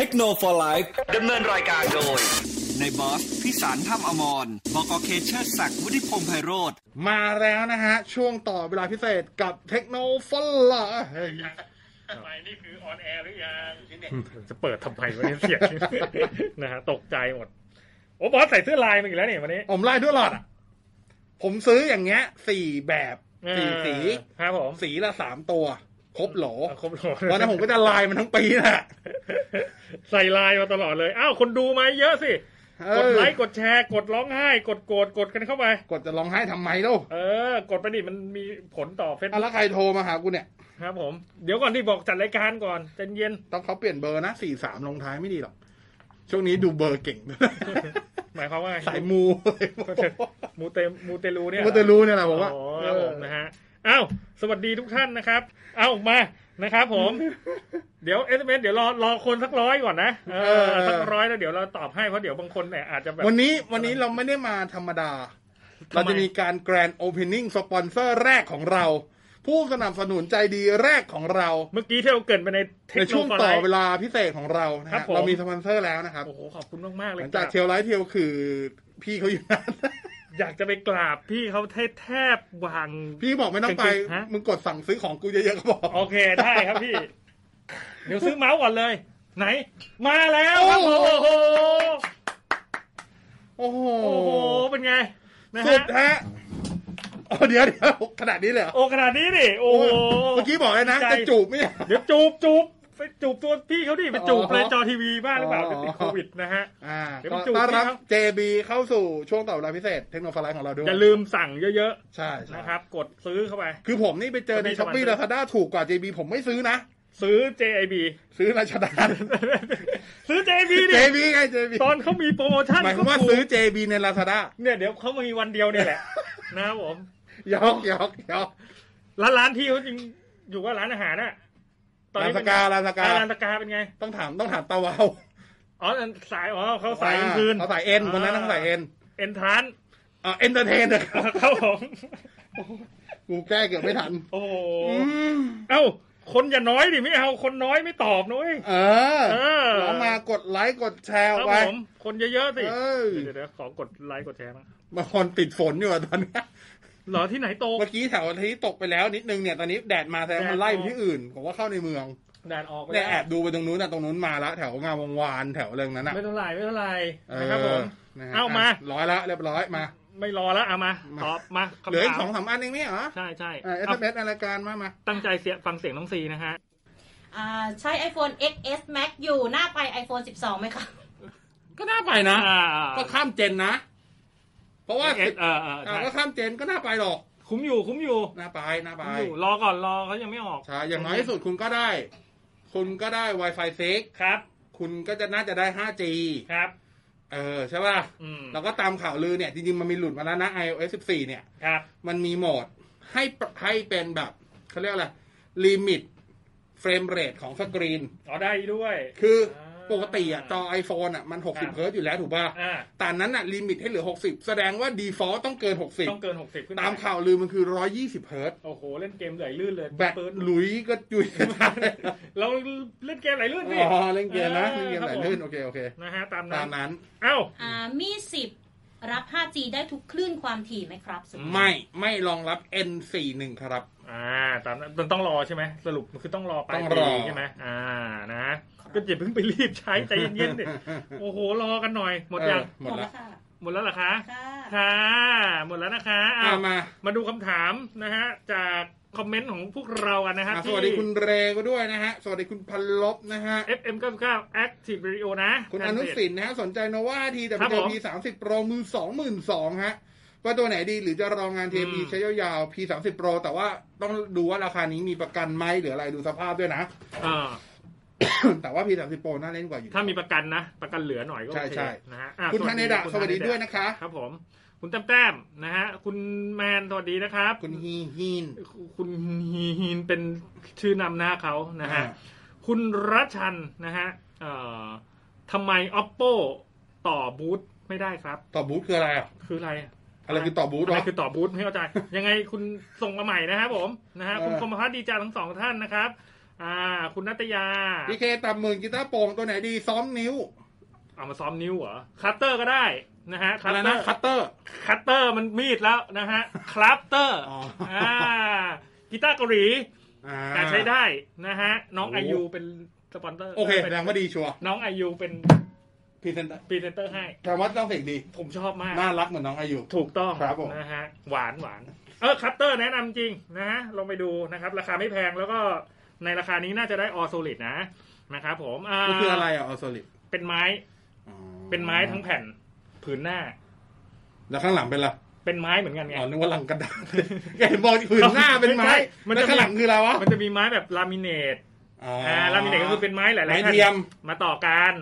Techno for Life ดำเนินรายการโดยนายบอสพิสารถ้ำอมรบก.เคเชอร์ศักดิ์วุฒิพงษ์ไพโรจน์มาแล้วนะฮะช่วงต่อเวลาพิเศษกับ Techno for Life ไมนี่คือออนแอร์หรือยังจะเปิดทำไมวะเนี่ยเสียงนะฮะตกใจหมดโอ้บอสใส่เสื้อลายมาอีกแล้วเนี่ยวันนี้ผมลายด้วยหลอดอ่ะผมซื้ออย่างเงี้ย4แบบ4สีครับผมสีละ3ตัวครบหรอวันนั้นผมก็จะไลน์มันทั้งปีน่ะใส่ไลน์มาตลอดเลยอ้าวคนดูมาเยอะสิกดไลค์กดแชร์กดร้องไห้กดโกรธกดกันเข้าไปกดจะร้องไห้ทำไมเล่ากดไปดิมันมีผลต่อเฟซแล้วใครโทรมาหากูเนี่ยครับผมเดี๋ยวก่อนที่บอกจัดรายการก่อนใจเย็นต้องเขาเปลี่ยนเบอร์นะ43ลงท้ายไม่ดีหรอกช่วงนี้ดูเบอร์เก่งหมายความว่าสายมูมูเตลูเนี่ยมูเตลูเนี่ยแหละบอกว่าผมนะฮะอ้าวสวัสดีทุกท่านนะครับเอามานะครับผมเดี๋ยว SMS เดี๋ยวรอคนสัก100ก่อนนะสัก100แล้วเดี๋ยวเราตอบให้เพราะเดี๋ยวบางคนเนี่ยอาจจะแบบวันนี้เราไม่ได้มาธรรมดาเราจะมีการแกรนด์โอเพนนิ่งสปอนเซอร์แรกของเราผู้สนับสนุนใจดีแรกของเราเมื่อกี้ที่เราเกริ่นไปในช่วงต่อเวลาพิเศษของเรานะครับเรามีสปอนเซอร์แล้วนะครับโอ้โหขอบคุณมากๆเลยจากเทียวไลท์เทียวคือพี่เขาอยู่นั่นอยากจะไปกราบพี่เขาแทบวางพี่บอกไม่ต้องไปมึงกดสั่งซื้อของกูเยอะๆก็บอกโอเคได้ครับพี่เดี๋ยวซื้อเมาส์ก่อนเลยไหนมาแล้วโอ้โหโอ้โหเป็นไงนะฮะสุดฮะโอ้เดี๋ยวขนาดนี้เลยโอ้ขนาดนี้ดิโอ้เมื่อกี้บอกเลยนะจะจูบไม่เดี๋ยวจูบไปจูบตัวพี่เขาดิไปจูบในจอทีวีบ้างหรือเปล่าติดโควิดนะฮะก็ต้อนรับ JB เข้าสู่ช่วงต่อเวลาพิเศษเทคโนโลยีของเราด้วยอย่าลืมสั่งเยอะๆใช่นะครับกดซื้อเข้าไปคือผมนี่ไปเจอใน Shopee Lazada ถูกกว่า JB ผมไม่ซื้อนะซื้อ JB ซื้อราชดาซื้อ JB ดิ JB ไง JB ตอนเขามีโปรโมชั่นก็ว่าซื้อ JB ใน Lazada เนี่ยเดี๋ยวเขามีวันเดียวนี่แหละนะครับผมยอกร้านที่เขาจริงอยู่ว่าร้านอาหารน่ะลานสกาเป็นไงต้องถามตะวาวอ๋อสายอ๋อเขาสายคืนเขาสายเอ็นคนนั้นต้องสายเอ็นทานเอ็นเตอร์เทนครับผมกูแก้เกือบไม่ทันโอ้เอ้าคนอย่าน้อยดิไม่เอาคนน้อยไม่ตอบนุ้ยเรามากดไลค์กดแชร์ไปคนเยอะๆสิเดี๋ยวขอกดไลค์กดแชร์มั้งบางคนติดฝนอยู่ตอนนี้หรอที่ไหนตกเมื่อกี้แถวที่ตกไปแล้วนิดนึงเนี่ยตอนนี้แดดมาแสดงมันไล่ไปที่อื่นผมว่าเข้าในเมืองแดดออกไปแล้วแอบดูไปตรงนู้นน่ะตรงนู้นมาละแถวงามวงวานแถวเรื่องนั้นน่ะไม่เท่าไหร่นะครับผมเอ้ามาร้อยละเรียบร้อยมาไม่รอแล้วเอามาตอบมาเหลืออีก 2-3 อันเองมั้ยเหรอใช่ๆSMS รายการมาตั้งใจเสียฟังเสียงน้องซีนะฮะใช้ iPhone XS Max อยู่หน้าไป iPhone 12 มั้ยคะก็หน้าไปนะก็ข้ามเจนนะเพราะว่าก็ข้ามเจนก็น่าไปหรอกคุ้มอยู่น่าไปอยู่รอก่อนเขายังไม่ออกใช่อย่างน้อยที่สุดคุณก็ได้ Wi-Fi 6 ครับคุณก็จะน่าจะได้ 5G ครับใช่ป่ะแล้วก็ตามข่าวลือเนี่ยจริงๆมันมีหลุดมาแล้วนะ iOS 14เนี่ยครับมันมีโหมดให้เป็นแบบเขาเรียกอะไรลิมิตเฟรมเรทของสกรีนอ๋อได้ด้วยคือปกติอ่ะจอ iPhone อ่ะมัน60 Hz อยู่แล้วถูกป่ะแต่นั้นน่ะลิมิตให้เหลือ60แสดงว่า default ต้องเกิน60ขึ้นตามข่าวลือมันคือ120 Hz โอ้โหเล่นเกมไหลลื่นเลยแบตลุยก็จุยเราเล่นเกมไหลลื่นนี่อ๋อเล่นเกมนะเล่นเกมไหลลื่นโอเคนะฮะตามนั้นเอ้ามี10รับ 5G ได้ทุกคลื่นความถี่มั้ยครับไม่รองรับ N41 ครับตามนั้นต้องรอใช่มั้ยสรุปมันคือต้องรอไปใช่มั้ยนะ ก็อย่าเพิ่งไปรีบใช้ใจเย็นๆเนี่ยโอ้โหรอกันหน่อยหมดยังหมดแล้วหมดแล้วเหรอคะค่ะหมดแล้วนะคะมาดูคำถามนะฮะจากคอมเมนต์ของพวกเรากันนะฮะสวัสดีคุณเรก็ด้วยนะฮะสวัสดีคุณพันลบนะฮะ FM 99 Active Radio นะคุณอนุสินนะฮะสนใจโนวาทีแต่เป็น P 30 Pro มือ 22,000 ฮะว่าตัวไหนดีหรือจะรองงาน TP ใช้ยาวๆ P 30 Pro แต่ว่าต้องดูว่าราคานี้มีประกันไหมหรืออะไรดูสภาพด้วยนะแต่ว่า P 30 Pro น่าเล่นกว่าอยู่ถ้ามีประกันนะประกันเหลือหน่อยก็โอเคนะฮะคุณธเนดะสวัสดีด้วยนะคะครับผมคุณแต้มๆนะฮะคุณแมนสวัสดีนะครับคุณฮีฮีนเป็นชื่อนำหน้าเขานะฮะคุณรัชันนะฮะทำไม Oppo ต่อบูทไม่ได้ครับต่อบูทคืออะไรอ่ะอะไรคือต่อบูทอะไรคือต่อบูทไม่เข้าใจยังไงคุณส่งมาใหม่นะครับผมนะฮะคุณคมพัฒน์ดีใจทั้งสองท่านนะครับคุณนัตยาพี่เคตับหมื่นกีตาร์โป่งตัวไหนดีซ้อมนิ้วเอามาซ้อมนิ้วเหรอคัตเตอร์ก็ได้นะฮะคัตเตอร์มันมีดแล้วนะฮะคราฟเตอร์กีตาร์เกาหลีแต่ใช้ได้นะฮะน้องอายุเป็นสปอนเซอร์โอเคแสดงว่าดีชัวร์น้องอายุเป็นพรีเซนเตอร์ให้แต่ว่าต้องเสียงดีผมชอบมากน่ารักเหมือนน้องอายุถูกต้องนะฮะหวานคราฟเตอร์แนะนำจริงนะฮะลองไปดูนะครับราคาไม่แพงแล้วก็ในราคานี้น่าจะได้ออโซลิดนะครับผมมันคืออะไรออโซลิดเป็นไม้ทั้งแผ่นผืนหน้าแล้วข้างหลังเป็นอะไรเป็นไม้เหมือนกันไงนึกว่าหลังกระดาษไงบอกผืนหน้าเป็นไม้มันข้างหลังคืออะไรวะมันจะมีไม้แบบลามิเนตลามิเนตก็คือเป็นไม้หลายๆชั้นมาต่อกัน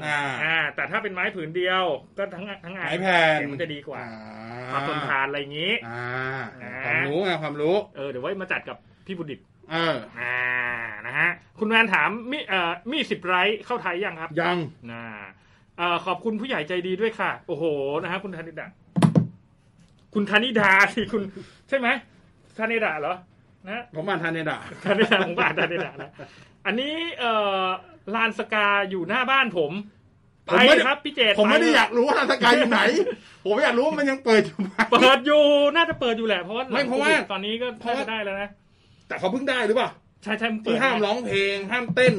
แต่ถ้าเป็นไม้ผืนเดียวก็ทั้งไม้แผ่นมันจะดีกว่าความทนทานอะไรอย่างนี้ความรู้ไงความรู้เดี๋ยวไว้มาจัดกับพี่บุดิษฐ์นะฮะคุณแมนถามมี10ไร้เข้าไทยยังครับยังขอบคุณผู้ใหญ่ใจดีด้วยค่ะโอ้โหนะฮะคุณธนิดาสิคุณใช่ไหมธนิดาเหรอนะผมอ่านธนิดาผมอ่านธนิดานะอันนี้ลานสกาอยู่หน้าบ้านผมไปครับพี่เจตผมไม่ได้อยากรู้ว่าลานสกาอยู่ไหนผมอยากรู้ว่ามันยังเปิดอยู่ไหมเปิดอยู่น่าจะเปิดอยู่แหละเพราะว่าตอนนี้ก็น่าจะได้แล้วนะแต่เขาเพิ่งได้หรือเปล่าใช่ๆที่ห้ามร้องเพลงห้ามเต้น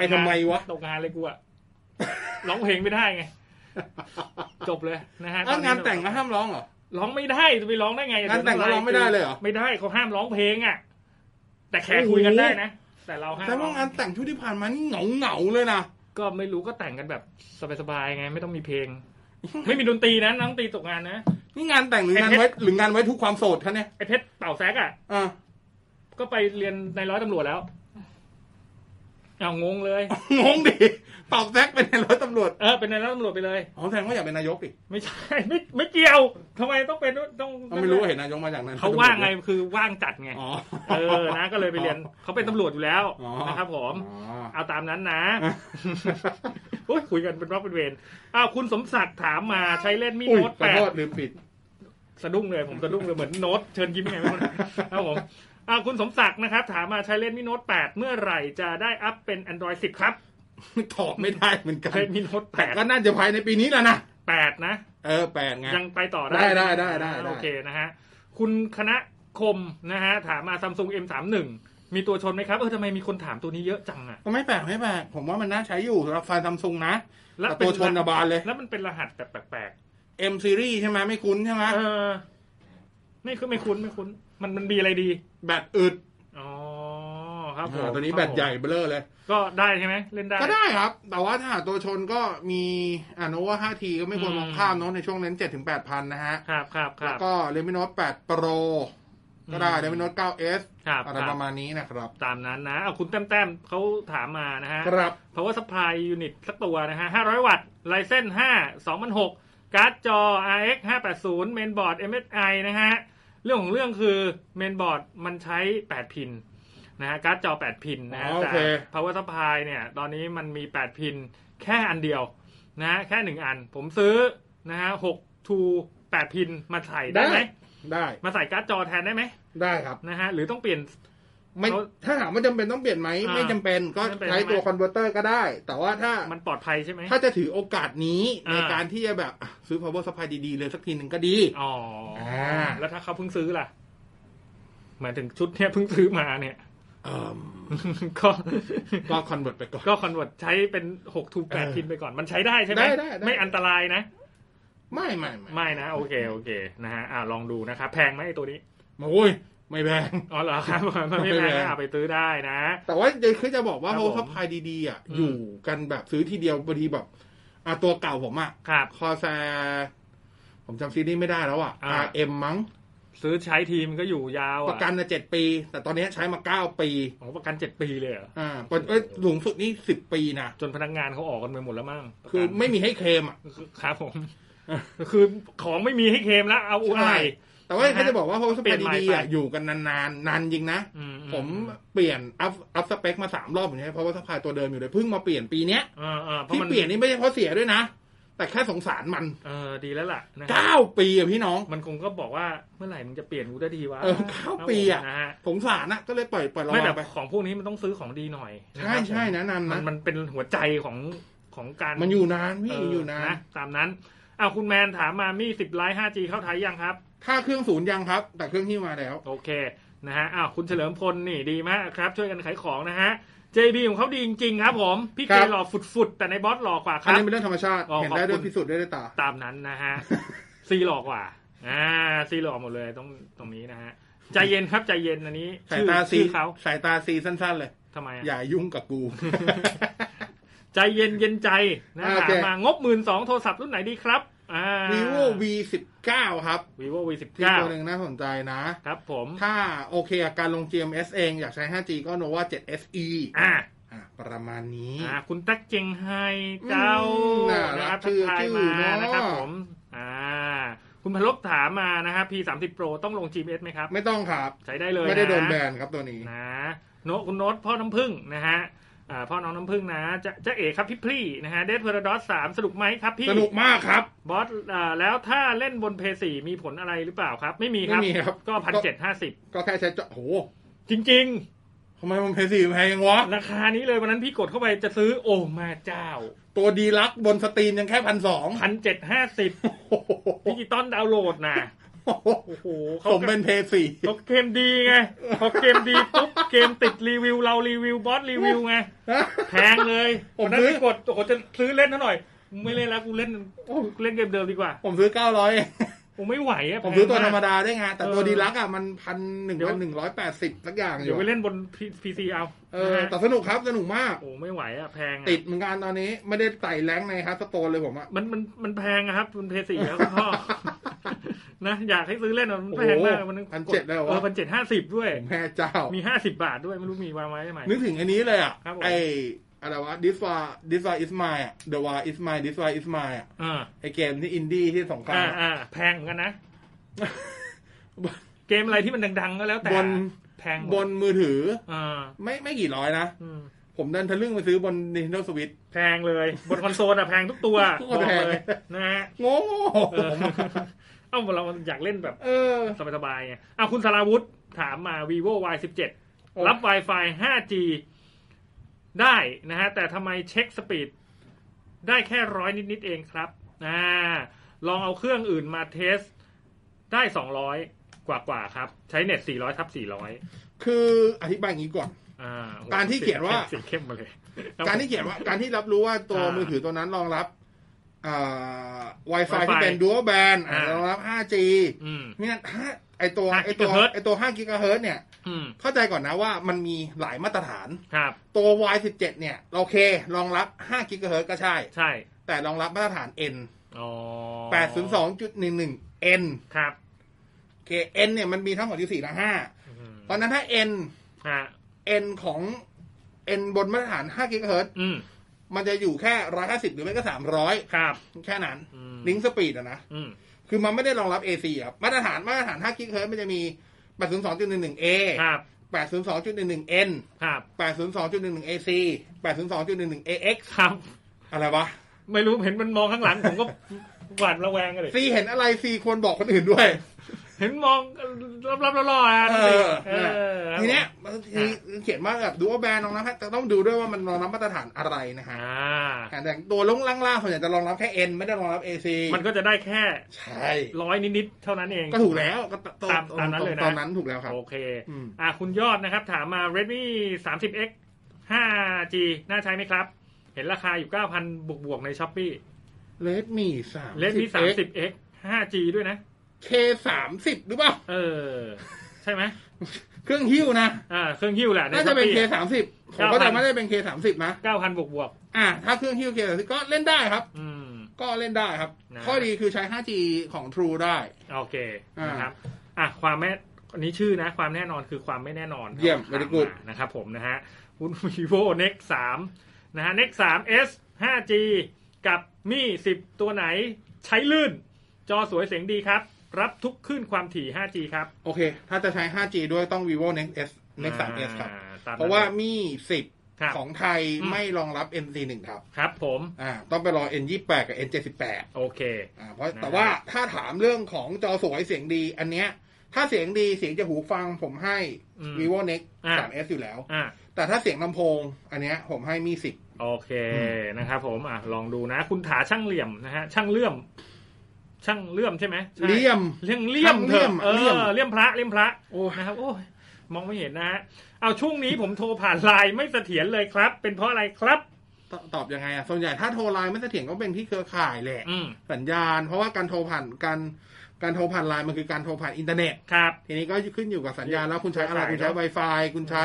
ไปทำไมวะตกงานเลยกูอะร้องเพลงไม่ได้ไงจบเลยนะฮะงานแต่งก็ห้ามร้องเหรอร้องไม่ได้จะไปร้องได้ไงงานแต่งก็ร้องไม่ได้เลยเหรอไม่ได้เขาห้ามร้องเพลงอ่ะแต่แขกคุยกันได้นะแต่เราห้ามแต่ว่างานแต่งชุดที่ผ่านมานี่เหงาๆเลยนะก็ไม่รู้ก็แต่งกันแบบสบายๆไงไม่ต้องมีเพลงไม่มีดนตรีนะนักดนตรีตกงานนะนี่งานแต่งหรืองานไว้หรืองานไว้ทุกความโสดคะเนี่ยไอ้เพชรเป่าแซกอ่ะก็ไปเรียนในร้อยตำรวจแล้วเอางงเลยงงดิเป่าแซกเป็นในร้อยตำรวจเป็นในร้อยตำรวจไปเลยอ๋อแสดงว่าอยากเป็นนายกดิไม่ใช่ไม่เกี่ยวทำไมต้องเป็นต้องไม่รู้เห็นนายกมาจากนั้นเขาว่างไงคือว่างจัดไงนะก็เลยไปเรียนเขาเป็นตำรวจอยู่แล้วนะครับผมเอาตามนั้นนะโอ้ยคุยกันเป็นว่าเป็นเวรคุณสมศักดิ์ถามมาใช้เล่นมีโน้ตแปดลืมปิดสะดุ้งเลยผมสะดุ้งเลยเหมือนโน้ตเชิญยิ้มไงไม่รู้นะครับผมคุณสมศักดิ์นะครับถามมาใช้เล่นมิโน้ต8เมื่อไหร่จะได้อัพเป็น Android 10 ครับตอบไม่ได้เหมือนกันมิโน้ต8ก็น่าจะภายในปีนี้แล้วนะ8นะ8ไงยังไปต่อได้ได้โอเคนะฮะคุณคณะคมนะฮะถามมา Samsung M31 มีตัวชนไหมครับทำไมมีคนถามตัวนี้เยอะจังอ่ะก็ไม่แปลกผมว่ามันน่าใช้อยู่สำหรับไฟล์ Samsung นะแล้วตัวชนบานเลยแล้วมันเป็นรหัสแปลกๆ M series ใช่ไหมไม่คุ้นใช่ไหมไม่คือไม่คุ้นมันมีอะไรดีแบตอึดอ๋อครับผมตัวนี้แบตใหญ่เบ้อเร่อเลยก็ได้ใช่ไหมเล่นได้ก็ได้ครับแต่ว่าถ้าตัวชนก็มีโน้ว่า 5T ก็ไม่ควรมองข้ามเนาะในช่วงเลนส์ 7-8,000 นะฮะครับแล้วก็เลมิโน้ต8 Pro ก็ได้เลมิโน้ต 9S อะไรประมาณนี้นะครับตามนั้นนะเอาคุณแต้มๆเขาถามมานะฮะครับ Power Supply Unit สักตัวนะฮะ500 วัตต์ Ryzen 5 2006การ์ดจอ RX 580 เมนบอร์ด MSI นะฮะเรื่องของเรื่องคือเมนบอร์ดมันใช้8พินนะฮะการ์ดจอ8พินนะฮะแต่ Power Supply เนี่ยตอนนี้มันมี8พินแค่อันเดียวนะแค่1อันผมซื้อนะฮะ6 to 8พินมาใส่ได้ไหมได้มาใส่การ์ดจอแทนได้ไหมได้ครับนะฮะหรือต้องเปลี่ยนถ้าถามว่าจำเป็นต้องเปลี่ยนไหมไม่จำเป็นก็ใช้ตัวคอนเวอร์เตอร์ก็ได้แต่ว่าถ้ามันปลอดภัยใช่ไหมถ้าจะถือโอกาสนี้ในการที่จะแบบซื้อ power supply ดีๆเลยสักทีหนึ่งก็ดีอ๋อแล้วถ้าเขาเพิ่งซื้อล่ะหมายถึงชุดเนี้ยเพิ่งซื้อมาเนี่ย ก็คอนเวิร์ตไปก่อนก็คอนเวิร์ตใช้เป็น6 to 8พินไปก่อนมันใช้ได้ใช่ไหมไม่อันตรายนะไม่นะโอเคนะฮะลองดูนะครับแพงไหมตัวนี้โอ้ยไม่แพงอ๋อเหรอครับมันไม่แพงเอาไปซื้อได้นะแต่ว่าคือจะบอกว่าเขาซัพพลายดีๆอ่ะอยู่กันแบบซื้อทีเดียวพอดีแบบตัวเก่าผมอ่ะคอแซผมจำซีรีส์ไม่ได้แล้วอ่ะ RM มั้งซื้อใช้ทีมก็อยู่ยาวอ่ะประกันน่ะ7ปีแต่ตอนนี้ใช้มา9ปีอ๋อประกัน7ปีเลยเหรอสูงสุดนี่10ปีนะจนพนักงานเขาออกกันไปหมดแล้วมั้งคือไม่มีให้เคลมอ่ะครับผมคือของไม่มีให้เคลมแล้วเอาอะไรแต่ว่าเขาจะบอกว่าโฮสเปคดีๆอยู่กันนานนานจริงนะผมเปลี่ยนอัพสเปคมา3รอบอย่างเงี้ยเพราะว่าสภาพตัวเดิมอยู่เลยเพิ่งมาเปลี่ยนปีเนี้ยที่เปลี่ยนนี่ไม่ใช่เพราะเสียด้วยนะแต่แค่สงสารมันดีแล้วล่ะ9ปีอ่ะพี่น้องมันคงก็บอกว่าเมื่อไหร่มึงจะเปลี่ยนกูได้ดีวะ9ปีอ่ะสงสารนะก็เลยปล่อยรอไปของพวกนี้มันต้องซื้อของดีหน่อยใช่ๆนะนานมันเป็นหัวใจของการมันอยู่นานพี่อยู่นานตามนั้นอ้าวคุณแมนถามมามี่10ไลท์ 5G เข้าไทยยังครับค่าเครื่องศูนย์ยังครับแต่เครื่องที่มาแล้วโอเคนะฮะอ้าวคุณเฉลิมพลนี่ดีมากครับช่วยกันขายของนะฮะ JB ของเขาดีจริงๆครับผมพี่เจหล่อฝุดๆแต่ในบอสหล่อกว่าครับอันนี้เป็นเรื่องธรรมชาติเห็นได้ด้วยพิสูจน์ได้ด้วยตาตามนั้นนะฮะ C หล่อกว่าC หล่อหมดเลยตรงนี้นะฮะใจเย็นครับใจเย็นอันนี้สายตา C เขาสายตา C สั้นๆเลยทำไมอย่ายุ่งกับกู ใจเย็นเย็นใจนะฮะมางบ 12,000 โทรศัพท์รุ่นไหนดีครับvivo v19 ครับ vivo v19 ตัวหนึ่งน่าสนใจนะครับผมถ้าโอเคอาการลง GMS เองอยากใช้ 5G ก็ Nova 7 SE ประมาณนี้คุณตั๊กเจงไฮเจ้านะครับทักทายมานะครับผมคุณพลบถามมานะครับ P30 Pro ต้องลง GMS ไหมครับไม่ต้องครับใช้ได้เลยไม่ได้โดนแบนครับตัวนี้นะโนคุณโน้ตพ่อน้ำผึ้งนะฮะพ่อน้องน้ำพึ่งนะจะเอกครับพี่พลี่นะฮะเดทเพอร์ดอส3สนุกไหมครับพี่สนุกมากครับบอสแล้วถ้าเล่นบนเพย์สี่มีผลอะไรหรือเปล่าครับไม่มีครับก็1,750ก็แค่ใช้โหจริงๆทำไมมันเพย์สี่แพงวะราคานี้เลยวันนั้นพี่กดเข้าไปจะซื้อโอ้มาเจ้าตัวดีลักบนสตรีมยังแค่1,250ดิจิตอลดาวน์โหลดนะโอ้โหผมเป็นเพย์สี่เขาเกมดีไงพอเกมดีปุ๊บเกมติดรีวิวเรารีวิวบอสรีวิวไงแพงเลยผมนั่นกดผมจะซื้อเล่นหน่อยไม่เล่นแล้วกูเล่นเกมเดิมดีกว่าผมซื้อ900ผมไม่ไหวอ่ะผมซื้อตัวธรรมดาได้ไงแต่ตัวดีลักอ่ะมัน1,180สักอย่างอยู่ไปเล่นบน PC เอาแต่สนุกครับสนุกมากโอ้ไม่ไหวอ่ะแพงติดเหมือนกันตอนนี้ไม่ได้ไต่แรงในครับสโตนเลยผมอ่ะมันแพงครับบนเพย์สี่แล้วพ่อนะอยากให้ซื้อเล่นมันแพงมากมัน1,700แล้ววะ1,750ด้วยแม่เจ้ามี50 บาทด้วยไม่รู้มีวางไว้ไหมนึกถึงอันนี้เลยอ่ะไออะไรวะ This War Is Mine อ่ะ The War Is Mine This War Is Mine อ่ะไอเกมที่อินดี้ที่สงครามแพงเหมือนกันนะ เกมอะไรที่มันดังๆก็แล้วแต่แพงบนมือถือไม่กี่ร้อยนะผมดันทะลึ่งไปซื้อบน Nintendo Switch แพงเลยบนคอนโซลอ่ะแพงทุกตัวแพงเลยนะฮะโง่เอ้าเราอยากเล่นแบบสบายๆไงอ้าวคุณสราวุธถามมา vivo y17 รับ Wi-Fi 5G ได้นะฮะแต่ทำไมเช็คสปีดได้แค่100 นิดๆเองครับลองเอาเครื่องอื่นมาเทสได้200กว่าครับใช้เน็ต 400/400 คืออธิบายอย่างนี้ก่อนการที่เขียนว่าสีเข้มมาเลยการที่เขียนว่าการที่รับรู้ว่าตัวมือถือตัวนั้นรองรับWi-Fi ที่เป็น Dual Band รองรับ 5G นี่นะไอตัว5 GHz เนี่ยเข้าใจก่อนนะว่ามันมีหลายมาตรฐานตัว Y17 เนี่ยโอเครองรับ5 GHz ก็ใช่แต่รองรับมาตรฐาน N 802.11 N ครับโอเค N เนี่ยมันมีทั้งหมด4และ5เพราะนั้นถ้า N ของ N บนมาตรฐาน5 GHzมันจะอยู่แค่150หรือไม่ก็300ครับแค่นั้นลิงก์สปีดอ่ะนะคือมันไม่ได้รองรับ AC ครับมาตรฐาน5 GHz มันจะมี 802.11A ครับ 802.11N ครับ 802.11AC 802.11AX ครับอะไรวะไม่รู้เห็นมันมองข้างหลังผมก็หวาดระแวงเลย C เห็นอะไร C ควรบอกคนอื่นด้วย เห็นมองรับๆล่อๆอ่ะทีเนี้ยเขียนว่าแบบดูว่าแบรนด์รองรับจะต้องดูด้วยว่ามันรองรับมาตรฐานอะไรนะฮะแต่ตัวลงล่างๆส่วนใหญ่จะรองรับแค่ N ไม่ได้รองรับ AC มันก็จะได้แค่ใช่100นิดๆเท่านั้นเองก็ถูกแล้วก็ตามนั้นเลยนะตอนนั้นถูกแล้วครับโอเคคุณยอดนะครับถามมา Redmi 30X 5G น่าใช้ไหมครับเห็นราคาอยู่ 9,000 บวกๆใน Shopee Redmi 30X 5G ด้วยนะ K30 หรือเปล่าใช่ไหมเครื่องหิ้วนะเครื่องหิ้วแหละน่าจะเป็น K30 ผมก็จำไม่ได้เป็น K30 นะ 9,000 บวกๆถ้าเครื่องหิ้ว K30 ก็เล่นได้ครับก็เล่นได้ครับข้อดีคือใช้ 5G ของ True ได้โอเคนะครับความแม่อันนี้ชื่อนะความแน่นอนคือความไม่แน่นอนเยี่ยมบริบูรณ์นะครับผมนะฮะคุณ Vivo Nex 3นะฮะ Nex 3S 5G กับMi 10ตัวไหนใช้ลื่นจอสวยเสียงดีครับรับทุกคลื่นความถี่ 5G ครับโอเคถ้าจะใช้ 5G ด้วยต้อง Vivo Nex S Nex 3S ครับเพราะว่าMi 10ของไทยไม่รองรับ NC1 ครับครับผมต้องไปรอ N28 กับ N78 โอเคเพราะแต่ว่าถ้าถามเรื่องของจอสวยเสียงดีอันเนี้ยถ้าเสียงดีเสียงจะหูฟังผมให้ Vivo Nex 3S อยู่แล้วแต่ถ้าเสียงลำโพงอันเนี้ยผมให้Mi 10โอเคนะครับผมลองดูนะคุณถาช่างเหลี่ยมนะฮะช่างเลื่อมใช่ไหมเลี่ยมเถอะเลี่ยมพระโอ้นะครับโอ้ยมองไม่เห็นนะฮะเอาช่วงนี้ผมโทรผ่านไลน์ไม่เสถียรเลยครับเป็นเพราะอะไรครับตอบยังไงอ่ะส่วนใหญ่ถ้าโทรไลน์ไม่เสถียรก็เป็นที่เครือข่ายแหละสัญญาณเพราะว่าการโทรผ่านการโทรผ่านไลน์มันคือการโทรผ่านอินเทอร์เน็ตครับทีนี้ก็ขึ้นอยู่กับสัญญาณแล้วคุณใช้อะไรคุณใช้ Wi-Fi คุณใช้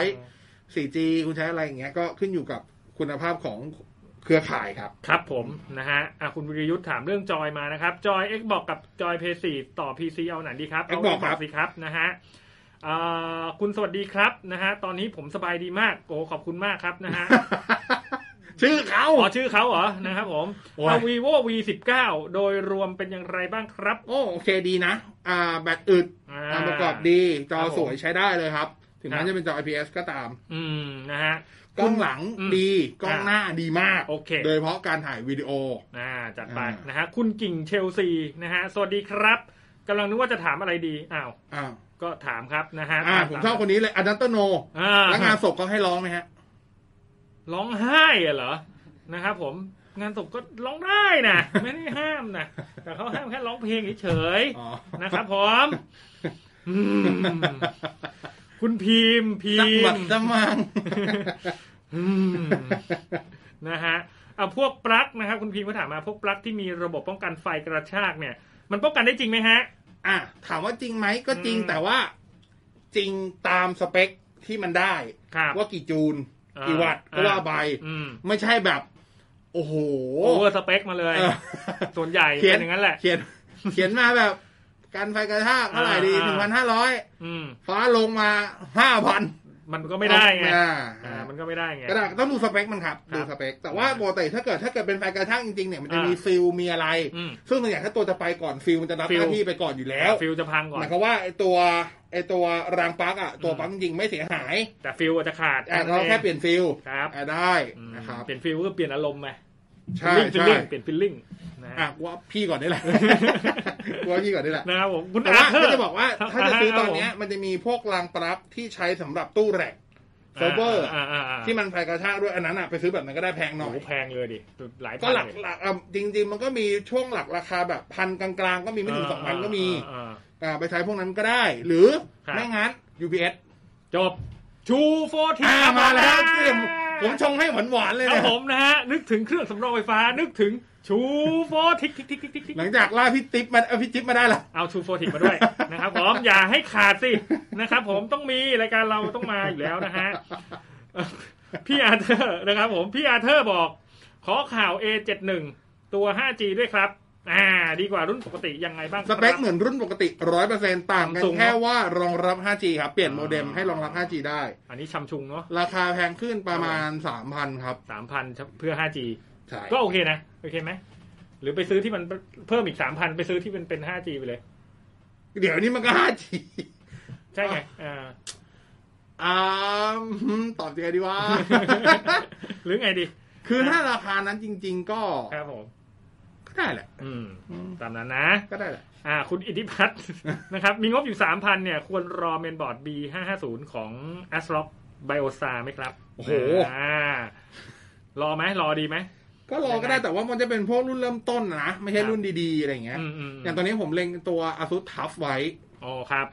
4G คุณใช้อะไรอย่างเงี้ยก็ขึ้นอยู่กับคุณภาพของเครือข่ายครับครับผมนะฮะคุณวิริยุทธ์ถามเรื่องจอยมานะครับจอย Xbox กับจอย PS4 ต่อ PC เอาไหนดีครับ Xbox ครับสิครับนะฮะคุณสวัสดีครับนะฮะตอนนี้ผมสบายดีมากโอ้ขอบคุณมากครับนะฮะ ชื่อเขาอ๋อชื่อเขาเหรอนะครับผม Vivo V19 โดยรวมเป็นอย่างไรบ้างครับโอเคดีนะแบตอึดการประกอบดีจอสวยใช้ได้เลยครับถึงแม้จะเป็นจอ IPS ก็ตามนะฮะกล้องหลังดีกล้องหน้าดีมากโอเคโดยเฉพาะการถ่ายวิดีโอจัดไปนะฮะคุณกิ่งเชลซีนะฮะสวัสดีครับกำลังนึกว่าจะถามอะไรดีอ้าวก็ถามครับนะฮะผมชอบคนนี้เลยอดันโตโนแล้วงานศพก็ให้ร้องไหมฮะร้องไห้เหรอนะครับผมงานศพก็ร้องได้นะไม่ได้ห้ามนะแต่เขาห้ามแค่ร้องเพลงเฉยๆนะครับผมคุณพิมพ์สมังนะฮะเอาพวกปลั๊กนะครับคุณพิมพ์ก็ถามมาพวกปลั๊กที่มีระบบป้องกันไฟกระชากเนี่ยมันป้องกันได้จริงไหมฮะถามว่าจริงไหมก็จริงแต่ว่าจริงตามสเปคที่มันได้ว่ากี่จูลกี่วัตต์ก็ว่าไปไม่ใช่แบบโอ้โหโอเวอร์สเปคมาเลยส่วนใหญ่เป็นอย่างนั้นแหละเขียนมาแบบการไฟกระชากเท่าไหร่ดี 1,500 ฟ้าลงมา 5,000 มันก็ไม่ได้ไงมันก็ไม่ได้ไงต้องดูสเปคมันครับดูสเปคแต่ว่าปกติถ้าเกิดเป็นไฟกระชากจริงๆเนี่ยมันจะมีฟิลมีอะไรซึ่งตัวอย่างถ้าตัวจะไปก่อนฟิลมันจะรับหน้าที่ไปก่อนอยู่แล้วฟิลจะพังก่อนหมายความว่าไอตัวรางปลั๊กตัวปลั๊กจริงๆไม่เสียหายแต่ฟิลจะขาดเราแค่เปลี่ยนฟิลได้นะครับเปลี่ยนฟิลก็เปลี่ยนอารมณ์ไปใช่ใช่เปลี่ยนฟิลลิ่งว่าพี่ก่อนได้แหละนะครับผมคุณอาร์ก็จะบอกว่าถ้าจะซื้อตอนนี้มันจะมีพวกรางปลั๊กที่ใช้สำหรับตู้แร็คเซิร์ฟเวอร์ที่มันไฟกระชากด้วยอันนั้นไปซื้อแบบนั้นก็ได้แพงหน่อยแพงเลยดิหลายพันก็หลักจริงๆมันก็มีช่วงหลักราคาแบบพันกลางๆก็มีไม่ถึง 2,000 ก็มีไปใช้พวกนั้นก็ได้หรือไม่งั้น UPS จบชูโฟทีมาแล้วผมชงให้หวานๆเลยนะผมนะฮะนึกถึงเครื่องสำรองไฟฟ้านึกถึงชูโฟทิกๆๆๆหลังจากล่าพี่ติ๊บมันพี่จิ๊บมาได้แล้วเอาชูโฟทิกมาด้วยนะครับผมอย่าให้ขาดสินะครับผมต้องมีรายการเราต้องมาอยู่แล้วนะฮะพี่อาเธอร์นะครับผมพี่อาเธอร์บอกขอข่าว A71 ตัว 5G ด้วยครับดีกว่ารุ่นปกติยังไงบ้างสเปคเหมือนรุ่นปกติ 100% ต่างกันแค่ว่ารองรับ 5G ครับเปลี่ยนโมเด็มให้รองรับ 5G ได้อันนี้ชัมชุงเนาะราคาแพงขึ้นประมาณ 3,000 ครับ 3,000 เพื่อ 5G ก็โอเคนะโอเคไหมหรือไปซื้อที่มันเพิ่มอีก 3,000 ไปซื้อที่เป็น 5G ไปเลยเดี๋ยวนี้มันก็ 5G ใช่ไงตอบใจดีว่าหรือไงดีคือถ้าราคานั้นจริงๆก็ครับผม ได้แหละตามนั้นนะก็ได้แหละคุณอิทธิพัฒน์นะครับมีงบอยู่ 3,000 เนี่ยควรรอเมนบอร์ด B550 ของ ASRock Biosa มั้ยครับโอ้โหรอมั้ยรอดีมั้ยก็รอก็ได้แต่ว่ามันจะเป็นพวกรุ่นเริ่มต้นนะไม่ใช่รุ่นดีๆอะไรอย่างเงี้ยอย่างตอนนี้ผมเล็งตัว ASUS TUF ไว้อ๋อครับ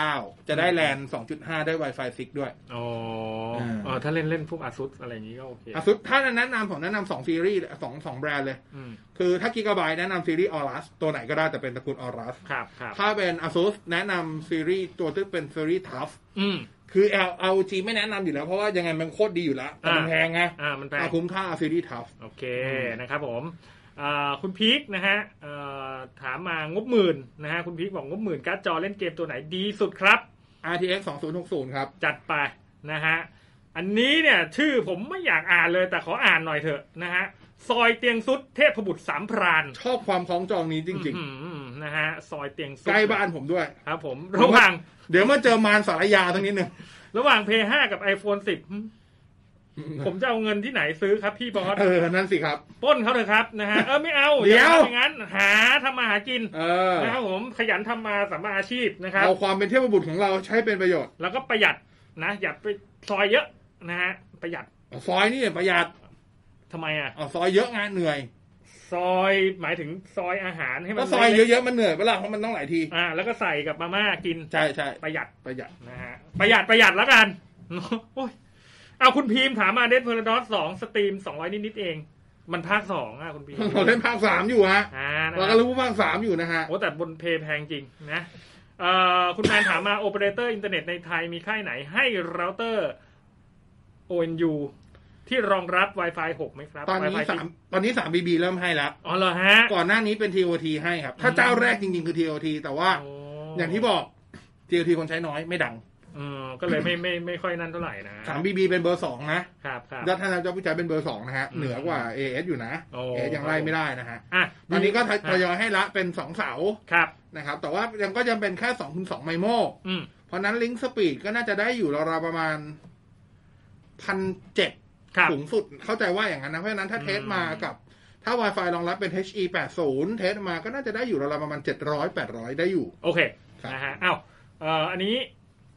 5,900 จะได้แลน 2.5 ได้ Wi-Fi 6 ด้วยอ๋อถ้าเล่นเล่นพวก ASUS อะไรอย่างงี้ก็โอเค ASUS ถ้าแนะนำผมแนะนำ2ซีรีส์2แบรนด์เลยคือถ้า Gigabyte แนะนำซีรีส์ Aorus ตัวไหนก็ได้แต่เป็นตระกูล Aorus ครับถ้าเป็น ASUS แนะนำซีรีส์ตัวที่เป็นซีรีส์ TUF คือ LG ไม่แนะนำอยู่แล้วเพราะว่ายังไงมันโคตรดีอยู่แล้วแต่มันแพงไงมันแพงคุ้มค่าซีรีส์ TUF โอเคนะครับผมคุณพีคนะฮะถามมางบหมื่นนะฮะคุณพีคบอกงบหมื่นการ์ดจอเล่นเกมตัวไหนดีสุดครับ RTX 2060 ครับจัดไปนะฮะอันนี้เนี่ยชื่อผมไม่อยากอ่านเลยแต่ขออ่านหน่อยเถอะนะฮะซอยเตียงสุดเทพบุตรสามพรานชอบความคล้องจองนี้จริงๆนะฮะซอยเตียงสุดใกล้บ้านผมด้วยครับผมระหว่างเดี๋ยวมาเจอมารสารยาตรงนี้นึงระหว่าง PS5 กับ iPhone 10ผมจะเอาเงินที่ไหนซื้อครับพี่บอสนั่นสิครับป้นเขาเถอะครับนะฮะไม่เอาเดี๋ยวอย่างนั้นหาทำมาหากินนะครับผมขยันทำมาสัมมาอาชีพนะครับเอาความเป็นเทพบุตรของเราใช้เป็นประโยชน์แล้วก็ประหยัดนะอย่าไปซอยเยอะนะฮะประหยัดซอยนี่ประหยัดทำไมอ่ะซอยเยอะงานเหนื่อยซอยหมายถึงซอยอาหารให้มันก็ซอยเยอะๆมันเหนื่อยเวลาเพราะมันต้องหลายทีแล้วก็ใส่กับมาม่ากินใช่ๆประหยัดนะฮะประหยัดแล้วกันโอ้ยเอาคุณพีมถามมาเดดเพลดอส2สตรีม200นิดๆเองมันภาค2อ่ะคุณพีมเราเล่นภาค3อยู่ฮะเราก็รู้ภาค3อยู่นะฮะโอ้แต่บนเพย์แพงจริงนะคุณแมนถามมาโอเปอเรเตอร์อินเทอร์เน็ตในไทยมีค่ายไหนให้เราเตอร์ ONU ที่รองรับ Wi-Fi 6 มั้ยครับตอนนี้ 3BB เริ่มให้แล้วอ๋อเหรอฮะก่อนหน้านี้เป็น TOT ให้ครับถ้าเจ้าแรกจริงๆคือ TOT แต่ว่าอย่างที่บอก TOT คนใช้น้อยไม่ดังก็เลยไม่ค่อยนั่นเท่าไหร่นะ 3BB เป็นเบอร์2นะครับๆแล้วถ้าเราจะวิจัยเป็นเบอร์2นะฮะเหนือกว่า AS อยู่นะ AS ยังไล่ไม่ได้นะฮะตอนนี้ก็ทยอยให้ละเป็น2เสาครับนะครับแต่ว่ายังก็ยังเป็นแค่ 2x2 ไมโมเพราะนั้นลิงก์สปีดก็น่าจะได้อยู่ราวๆประมาณ 1,700 สูงสุดเข้าใจว่าอย่างนั้นนะเพราะฉะนั้นถ้าเทสมากับถ้า Wi-Fi รองรับเป็น HE80 เทสมาก็น่าจะได้อยู่ราวๆประมาณ 700-800 ได้อยู่โอเคนะฮะอ้าวอันนี้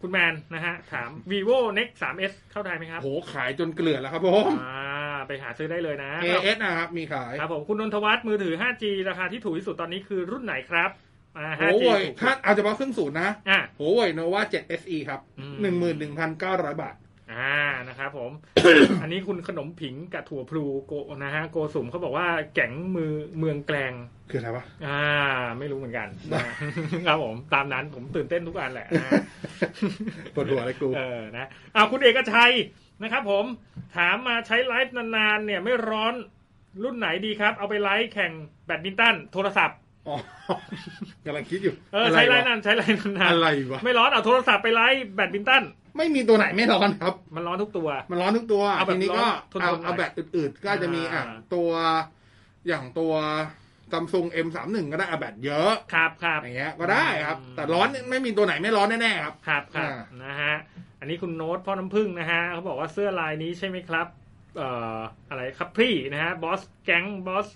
คุณแมนนะฮะถาม vivo nex 3s เข้าไทยไหมครับโหขายจนเกลือแล้วครับผมไปหาซื้อได้เลยนะ AS นะครับมีขายครับผมคุณนนทวัฒน์มือถือ 5G ราคาที่ถูกที่สุดตอนนี้คือรุ่นไหนครับ5G ถ้าเอาเฉพาะเครื่องศูนย์นะโหเว่ย Nova 7 SE ครับ 11,900 บาทนะครับผม อันนี้คุณขนมผิงกะถั่วพลูโกนะฮะโกสุ่มเขาบอกว่าแก๋งมือเมืองแกลงคืออะไรวะไม่รู้เหมือนกันนะครับผมตามนั้นผมตื่นเต้นทุกอันแหละปวดหัวอะไรกูนะคุณเอกชัยนะครับผมถามมาใช้ไลฟ์นานๆเนี่ยไม่ร้อนรุ่นไหนดีครับเอาไปไลฟ์แข่งแบดมินตันโทรศัพท์กำลังคิดอยู่ใช้ไลฟ์นานอะไรวะไม่ร้อนเอาโทรศัพท์ไปไลฟ์แบดมินตันไม่มีตัวไหนไม่ร้อนครับมันร้อนทุกตัวทีนี้ก็เอาแบตอื่นๆก็จะมีตัวอย่างตัว Samsung M31 ก็ได้เอาแบตเยอะครับอย่างเงี้ยก็ได้ครับแต่ร้อนไม่มีตัวไหนไม่ร้อนแน่ๆครับครับนะฮะอันนี้คุณโน้ตพ่อน้ำพึ่งนะฮะเขาบอกว่าเสื้อลายนี้ใช่ไหมครับอะไรครับพี่นะฮะบอสแก๊งบอส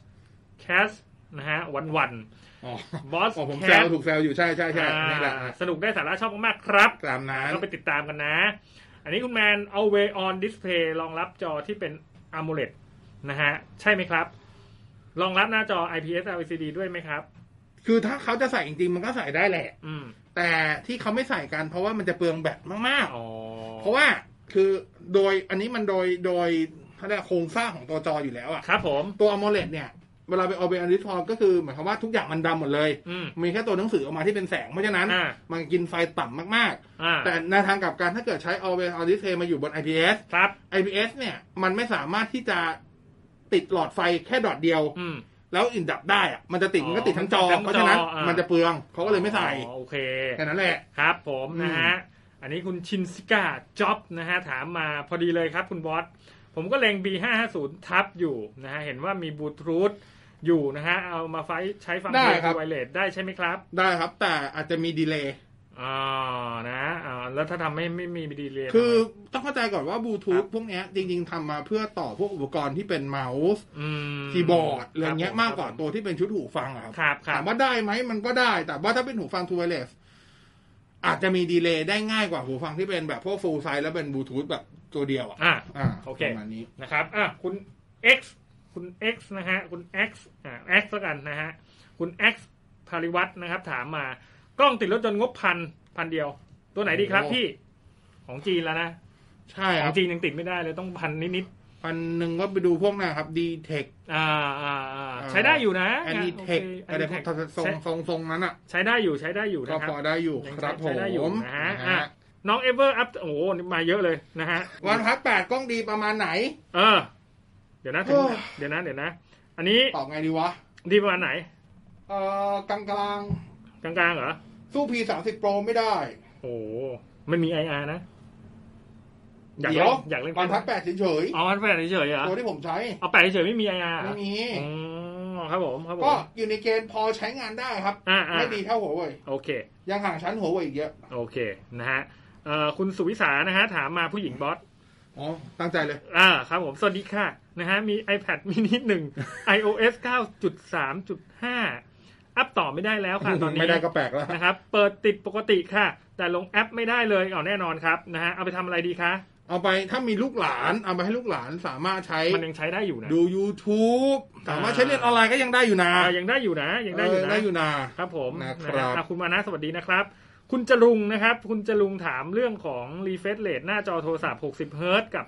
แคสนะฮะวันบอสผมแซวถูกแซวอยู่ใช่ๆๆนี่แหละสนุกได้สาระชอบมากๆครับตามนั้นก็ไปติดตามกันนะอันนี้คุณแมน Always on Display รองรับจอที่เป็น AMOLED นะฮะใช่ไหมครับรองรับหน้าจอ IPS LCD ด้วยไหมครับคือถ้าเขาจะใส่จริงๆมันก็ใส่ได้แหละแต่ที่เขาไม่ใส่กันเพราะว่ามันจะเปลืองแบตมากๆเพราะว่าคือโดยอันนี้มันโดยเขาเรียกโครงสร้างของตัวจออยู่แล้วอ่ะครับผมตัว AMOLED เนี่ยเวลาไปเอาไปอันดิทอก็คือหมายความว่าทุกอย่างมันดำหมดเลยมีแค่ตัวหนังสือออกมาที่เป็นแสงเพราะฉะนั้นมันกินไฟต่ำมากๆแต่ในทางกลับกันถ้าเกิดใช้เอาไปอันดิทอมาอยู่บน IPS ครับ IPS เนี่ยมันไม่สามารถที่จะติดหลอดไฟแค่ดอทเดียวแล้วอินดับได้อะมันจะติดมันก็ติดทั้งจอเพราะฉะนั้นมันจะเปลืองเขาก็เลยไม่ใส่โอเคแค่นั้นแหละครับผมนะฮะอันนี้คุณชินซิก้าจ็อบนะฮะถามมาพอดีเลยครับคุณบอสผมก็เล็ง B550 ทับอยู่นะฮะเห็นว่ามีบลูทูธอยู่นะฮะเอามาใช้ฟังเพลงไวเลสได้ใช่ไหมครับได้ครับแต่อาจจะมีดีเลย์ นะแล้วถ้าทำไม่มีดีเลย์คือต้องเข้าใจก่อนว่าบลูทูธพวกนี้จริงๆทำมาเพื่อต่อพวกอุปกรณ์ที่เป็นเมาส์คีย์บอร์ดอะไรเงี้ยมากกว่าตัวที่เป็นชุดหูฟังครับถามว่าได้ไหมมันก็ได้แต่ว่าถ้าเป็นหูฟัง Wireless อาจจะมีดีเลย์ได้ง่ายกว่าหูฟังที่เป็นแบบพวก full size แล้วเป็นบลูทูธแบบตัวเดียวโอเคประมาณนี้นะครับคุณ X คุณ X นะฮะคุณ X X ละกันนะฮะคุณ X ภริวัฒน์นะครับถามมากล้องติดรถยนต์งบพันเดียวตัวไหนดีครับพี่ของจีนแล้วนะใช่ของจีนยังติดไม่ได้เลยต้องพันนิดๆพันหนึ่งก็ไปดูพวกนะครับ D-Tech ใช้ได้อยู่นะ D-Tech อะไรพวกทรงนั้นอ่ะใช้ได้อยู่นะครับพอได้อยู่ครับผมนะน้อง Ever Up โอ้โหมาเยอะเลยนะฮะวันพัก8กล้องดีประมาณไหนเดี๋ยวนะอันนี้ตอบไงดีวะดีประมาณไหนกลางๆเหรอสู้ P30 Pro ไม่ได้โอ้มันมี IR นะอยากเล่นมันทับ8เฉยๆมัน8เฉยๆเหรอตัวที่ผมใช้เอา8เฉยๆไม่มี IR ไม่มีครับผมก็อยู่ในเกณฑ์พอใช้งานได้ครับไม่ดีเท่า Huawei โอเคยังห่างชั้น Huawei อีกเยอะโอเคนะฮะคุณสุวิสานะฮะถามมาผู้หญิงบอสตั้งใจเลยครับผมสวัสดีค่ะนะฮะมี iPad mini 1 iOS 9.3.5อัพต่อไม่ได้แล้วค่ะตอนนี้ไม่ได้ก็แปลกแล้วนะครับเปิดติดปกติค่ะแต่ลงแอปไม่ได้เลยแน่นอนครับนะฮะเอาไปทำอะไรดีคะเอาไปถ้ามีลูกหลานเอาไปให้ลูกหลานสามารถใช้มันยังใช้ได้อยู่นะดู YouTube สามารถใช้เรียนออนไลน์ก็ยังได้อยู่นะครับผมนะครับคุณมานะสวัสดีนะครับคุณจรุงนะครับคุณจรุงถามเรื่องของรีเฟรชเรทหน้าจอโทรศัพท์60เฮิร์ตกับ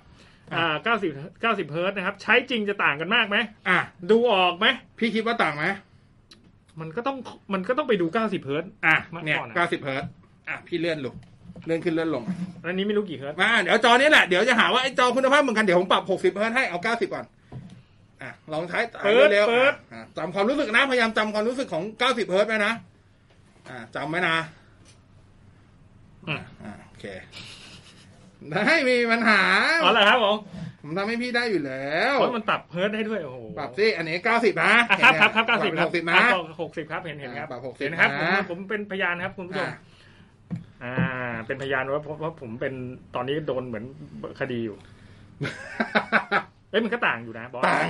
90เฮิร์ตนะครับใช้จริงจะต่างกันมากไหมดูออกไหมพี่คิดว่าต่างไหมมันก็ต้องไปดู90เฮิร์ตซ์เนี่ย90เฮิร์ตซ์พี่เลื่อนลงเลื่อนขึ้นเลื่อนลงอันนี้ไม่รู้กี่เฮิร์ตซ์เดี๋ยวจอนี้แหละเดี๋ยวจะหาว่าไอ้จอคุณภาพเหมือนกันเดี๋ยวผมปรับ60เฮิร์ตซ์ให้เอา90ก่อนลองใช้เร็วๆจำความรู้สึกนะพยายามจำความรู้สึกของ90เฮิร์ตซ์ไว้นะจำไว้นะโอเคได้มีปัญหาอ๋อเหรอครับผมทำให้พี่ได้อยู่แล้วเพราะมันปรับเฮิร์ตได้ด้วยโอ้โหปรับสิอันนี้90นะครับ90นะ60ครับเห็นครับปรับ60นะครับผมเป็นพยานครับคุณผู้ชมเป็นพยานว่าเพราะผมเป็นตอนนี้โดนเหมือนคดีอยู่มันก็ต่างอยู่นะบอสต่าง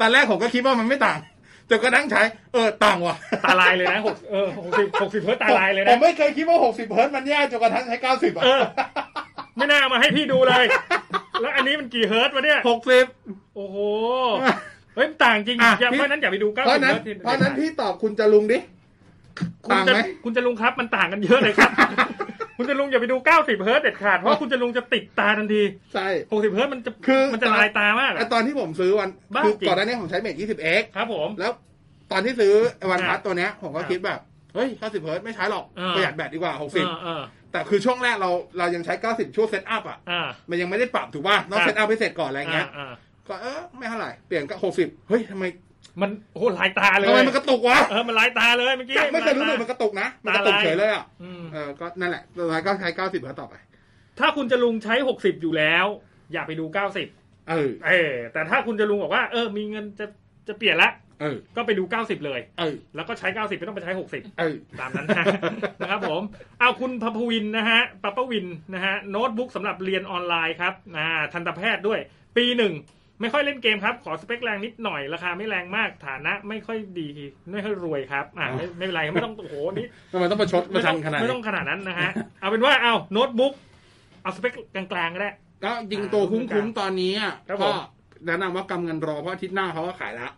ตอนแรกผมก็คิดว่ามันไม่ต่างจนกระทั่งใช้ต่างว่ะตาลายเลยนะ60เฮิร์ตตาลายเลยนะผมไม่เคยคิดว่า60เฮิร์ตมันแย่จนกระทั่งใช้90ไม่น่ามาให้พี่ดูเลยแล้วอันนี้มันกี่เฮิร์ตวะเนี่ย60โอ้โหเฮ้ยต่างจริงเพราะนั้นอย่าไปดู90เฮิร์ตเพราะนั้นพี่ตอบคุณจรุงดิต่างไหมคุณจรุงครับมันต่างกันเยอะเลยครับคุณจรุงอย่าไปดู90เฮิร์ตเด็ดขาดเพราะคุณจรุงจะติดตาทันทีใช่60เฮิร์ตมันจะลายตามากตอนที่ผมซื้อวันคือก่อนหน้านี้ผมใช้เมท 20X ครับผมแล้วตอนที่ซื้อวันพัดตัวเนี้ยผมก็คิดแบบเฮ้ย90เฮิร์ตไม่ใช้หรอกประหยัดแบตดีกว่า60แต่คือช่วงแรกเรายังใช้90ช่วงเซตอัพอ่ะมันยังไม่ได้ปรับถูกป่ะต้องเซตอัพให้เสร็จก่อนอะไรเงี้ยก็ไม่เท่าไหร่เปลี่ยนก็60เฮ้ยทำไมมันโหหลายตาเลยทำไมมันกระตุกวะมันหลายตาเลยเมื่อกี้ไม่เคยรู้เลยมันกระตุกนะมันกระตุกเฉยเลยอ่ะก็นั่นแหละสุดท้ายก็ใช้90เฮิร์ตซ์ต่อไปถ้าคุณจะลุงใช้60อยู่แล้วอย่าไปดู90แต่ถ้าคุณจะลุงบอกว่ามีเงินจะเปลี่ยนละก็ไปดู90เลยแล้วก็ใช้90ไม่ต้องไปใช้60ตามนั้นนะครับผมเอาคุณปภวินนะฮะปภวินนะฮะโน้ตบุ๊กสำหรับเรียนออนไลน์ครับทันตแพทย์ด้วยปี1ไม่ค่อยเล่นเกมครับขอสเปคแรงนิดหน่อยราคาไม่แรงมากฐานะไม่ค่อยดีไม่ค่อยรวยครับไม่เป็นไรไม่ต้องโอ้โหนี่ทำไมต้องประชดประชันขนาดไม่ต้องขนาดนั้นนะฮะเอาเป็นว่าเอาโน้ตบุ๊กเอาสเปคกลางๆก็ได้แล้วยิงตัวคุ้มๆตอนนี้ก็แนะนำว่ากำเงินรอเพราะอาทิตย์หน้าเขาก็ขายละ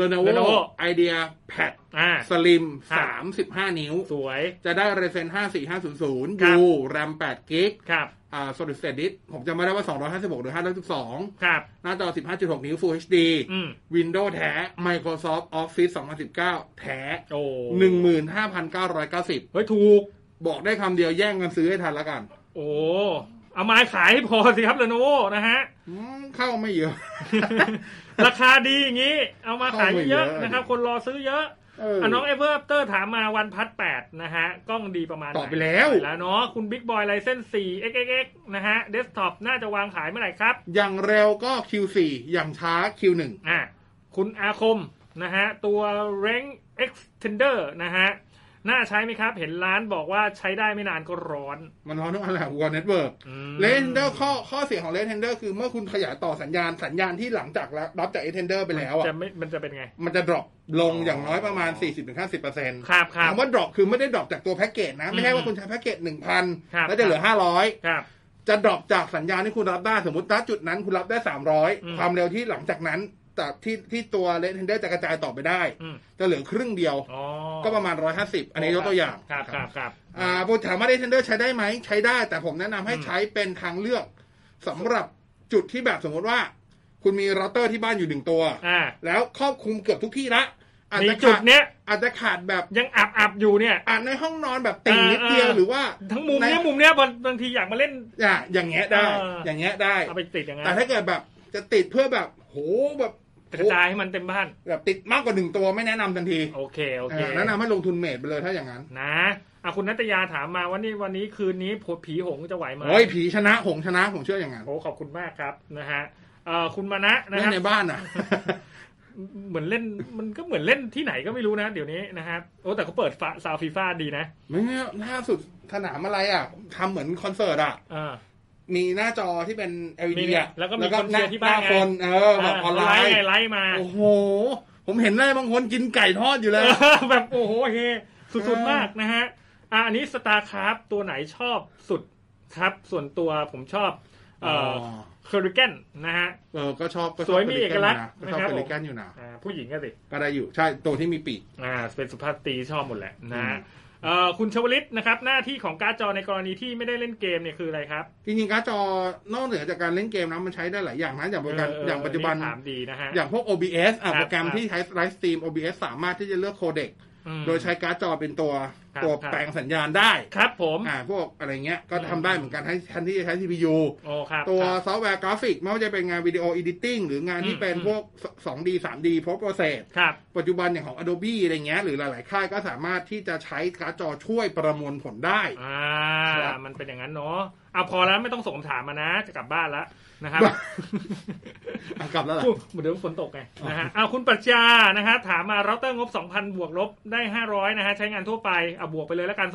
Lenovo Idea Pad Slim 35 นิ้วสวยจะได้ Ryzen 54500 U RAM 8 GB ครับSolid State Disk ผมจำไม่ได้ว่า256หรือ512ครับหน้าจอ 15.6 นิ้ว Full HD Windows แท้ Microsoft Office 2019 แท้ 15,990 เฮ้ยถูกบอกได้คำเดียวแย่งกันซื้อให้ทันแล้วกันโอ้เอามาขายให้พอสิครับ Lenovo นะฮะเข้าไม่เยอะราคาดีอย่างนี้เอามาขายเยอะนะครับคนรอซื้อเยอะน้องเอเวอร์อัปเตอร์ถามมาวันพัด8นะฮะกล้องดีประมาณไหนตอบไปแล้วเนาะคุณ Big Boy Ryzen 4 XXX นะฮะเดสก์ท็อปน่าจะวางขายเมื่อไหร่ครับอย่างเร็วก็ Q4 อย่างช้า Q1 คุณอาคมนะฮะตัว Rank Extender นะฮะ น่าใช้ไหมครับเห็นร้านบอกว่าใช้ได้ไม่นานก็ร้อนมันร้อนทุกอันแหละวอลเน็ตเวิร์กเลนเดอร์ข้อเสียของเลนเดอร์คือเมื่อคุณขยายต่อสัญญาณที่หลังจากรับจากเอเทนเดอร์ไปแล้วอ่ะมันจะเป็นไงมันจะดรอปลงอย่างน้อยประมาณ 40-50% ครับคำว่าดรอปคือไม่ได้ดรอปจากตัวแพ็กเกจนะไม่ใช่ว่าคุณใช้แพ็กเกจ 1,000 แล้วจะเหลือ500ครับจะดรอปจากสัญญาณที่คุณรับได้สมมติณจุดนั้นคุณรับได้300ความเร็วที่หลังจากนั้นที่ตัวเลนเทนเดอร์จะกระจายต่อไปได้จะเหลือครึ่งเดียวก็ประมาณ150อันนี้ยกตัวอย่างครับผมถามว่าเลนเทนเดอร์ใช้ได้ไหมใช้ได้แต่ผมแนะนำให้ใช้เป็นทางเลือกสำหรับจุดที่แบบสมมติว่าคุณมีเราเตอร์ที่บ้านอยู่1ตัวแล้วครอบคลุมเกือบทุกที่ละในจุดเนี้ยอาจจะขาดแบบยังอับอยู่เนี่ยอาจในห้องนอนแบบติ่งนิดเดียวหรือว่าทั้งมุมเนี้ยบางทีอยากมาเล่นอย่างเงี้ยได้เอาไปติดอย่างเงี้ยแต่ถ้าเกิดแบบจะติดเพื่อแบบโหแบบกระจายให้มันเต็มบ้านแบบติดมากกว่า1ตัวไม่แนะนำทันทีโอเคแนะนำให้ลงทุนเมดไปเลยถ้าอย่างนั้นนะคุณนัตยาถามมาว่านี่วันนี้คืนนี้ผีหงจะไหวไหมโอ้ยผีชนะหงชนะผมเชื่ออย่างนั้นโอ้ขอบคุณมากครับนะฮะคุณมณะนะครับในบ้านอ่ะเหมือนเล่นมันก็เหมือนเล่นที่ไหนก็ไม่รู้นะเดี๋ยวนี้นะครับโอ้แต่เขาเปิดซาวฟีฟ่าดีนะไม่ล่าสุดสนามอะไรอ่ะทำเหมือนคอนเสิร์ตอ่ะมีหน้าจอที่เป็น LED อ่ะแล้วก็มีคนเชียร์ที่บ้านไงแบบออนไลน์ไลฟ์มาโอ้โหผมเห็นได้บางคนกินไก่ทอดอยู่เลยแบบโอ้โหเฮสุดๆมากนะฮะอันนี้ StarCraft ตัวไหนชอบสุดครับส่วนตัวผมชอบเคอริแกนนะฮะก็ชอบสวยมีเอกลักษณ์นะครับเคอริแกนอยู่นะผู้หญิงก็สิก็ได้อยู่ใช่ตัวที่มีปีกเป็นสุภาพสตรีชอบหมดแหละนะคุณชวลิตนะครับหน้าที่ของการ์ดจอในกรณีที่ไม่ได้เล่นเกมเนี่ยคืออะไรครับจริงๆการ์ดจอนอกเหนือจากการเล่นเกมนะมันใช้ได้หลายอย่างนะอย่างปัจจุบันอย่างพวก OBS โปรแกรมที่ใช้ไลฟ์สตรีม OBS สามารถที่จะเลือกโคเด็กโดยใช้การ์ดจอเป็นตัวแปลงสัญญาณได้ครับผมพวกอะไรเงี้ยก็ทำได้เหมือนกันให้ทันที่จะใช้ CPU ตัวซอฟต์แวร์กราฟิกไม่ว่าจะเป็นงานวิดีโออีดิทติ้งหรืองานที่เป็นพวก 2D 3D พวกโปรเซสปัจจุบันอย่างของ Adobe อะไรเงี้ยหรือหลายๆค่ายก็สามารถที่จะใช้การ์ดจอช่วยประมวลผลได้มันเป็นอย่างนั้นเนาะพอแล้วไม่ต้องส่งคำถามมานะจะกลับบ้านแล้วนะครับกลับแล้วล่ะเดี๋ยวฝนตกไงนะฮะคุณปรัชญานะฮะถามมาเราเตอร์งบ 2,000 บวกลบได้500นะฮะใช้งานทั่วไปบวกไปเลยแล้วกัน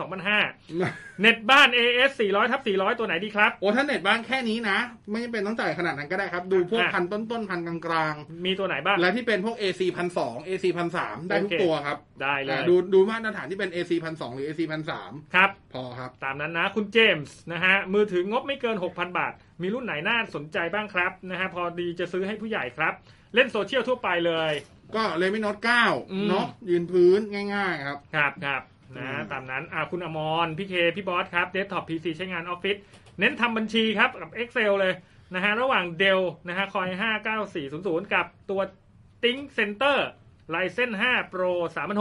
2,500 เน็ตบ้าน AS 400/400 ตัวไหนดีครับโอ้ถ้าเน็ตบ้านแค่นี้นะไม่จำเป็นต้องจ่ายขนาดนั้นก็ได้ครับดูพวกพันต้นๆพันกลางๆมีตัวไหนบ้างและที่เป็นพวก AC 1,200 AC 1,300 ได้ทุกตัวครับได้เลยดูมาตรฐานที่เป็น AC 1,200 หรือ AC 1,300 ครับพอครับตามนั้นนะคุณเจมส์นะฮะมือถืองบไม่เกิน 6,000 บาทมีรุ่นไหนน่าสนใจบ้างครับนะฮะพอดีจะซื้อให้ผู้ใหญ่ครับเล่นโซเชียลทั่วไปเลยก็เลยไม่น็อต9เนาะยืนพื้นง่ายๆครับครับนะตามนั้นคุณอมรพี่เคพี่บอสครับเดสก์ท็อป PC ใช้งานออฟฟิศเน้นทำบัญชีครับกับ Excel เลยนะฮะระหว่าง Dell นะฮะ Core i5-9400 กับตัว Think Center Ryzen 5 Pro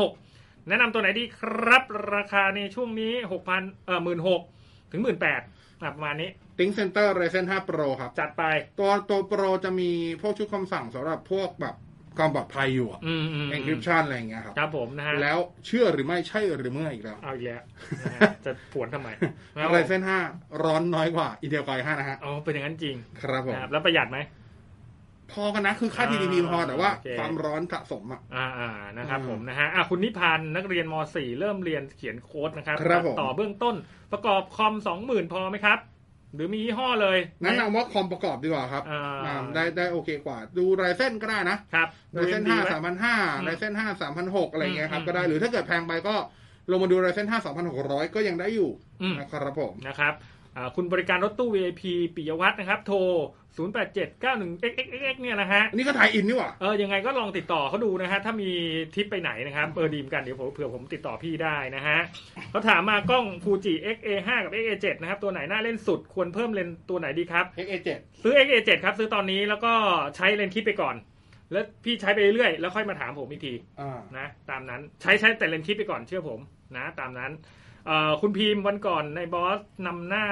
3600แนะนำตัวไหนดีครับราคาในช่วงนี้ 6,000 16,000 ถึง 18,000 ประมาณนี้ Think Center Ryzen 5 Pro ครับจัดไปตัว Pro จะมีพวกชุดคำสั่งสำหรับพวกแบบความปลอดภัยอยู่encryption อะไรอย่างเงี้ยครับครับผมนะฮะแล้วเชื่อหรือไม่ใช่หรือเมื่ออีกแล้วเอาอีกแล้วนะฮะจะผวนทำไมอะไรเส้น5ร้อนน้อยกว่าIntel Core i5 นะฮะอ๋อเป็นอย่างนั้นจริงครับผมแล้วประหยัดไหมพอกันนะคือค่า TDP พอแต่ว่าความร้อนสะสมนะครับผมนะฮะคุณนิพันธ์นักเรียนม.4 เริ่มเรียนเขียนโค้ดนะครับต่อเบื้องต้นประกอบคอม 20,000 พอไหมครับหรือมียี่ห้อเลยแนะนำว่าคอมประกอบดีกว่าครับได้โอเคกว่าดูRyzenก็ได้นะครับRyzen 5 3,500 Ryzen 5 3,600 อะไรเงี้ยครับก็ได้หรือถ้าเกิดแพงไปก็ลงมาดูRyzen 5 2,600 ก็ยังได้อยู่นะครับผมนะครับคุณบริการรถตู้ VIP ปิยวัฒน์นะครับโทร 08791xxx เนี่ยนะฮะนี่ก็ถ่ายอินนี่หว่ายังไงก็ลองติดต่อเขาดูนะฮะถ้ามีทิปไปไหนนะครับดีมกันเดี๋ยวเผื่อผมติดต่อพี่ได้นะฮะเขาถามมากล้อง Fuji XA5 กับ XA7 นะครับตัวไหนน่าเล่นสุดควรเพิ่มเลนตัวไหนดีครับ XA7 ซื้อ XA7 ครับซื้อตอนนี้แล้วก็ใช้เลนคิดไปก่อนแล้วพี่ใช้ไปเรื่อยแล้วค่อยมาถามผมอีกทีนะตามนั้นใช้แต่เลนคิดไปก่อนเชื่อผมนะตามนั้นคุณพิมพ์วันก่อนในบอสนำหน้า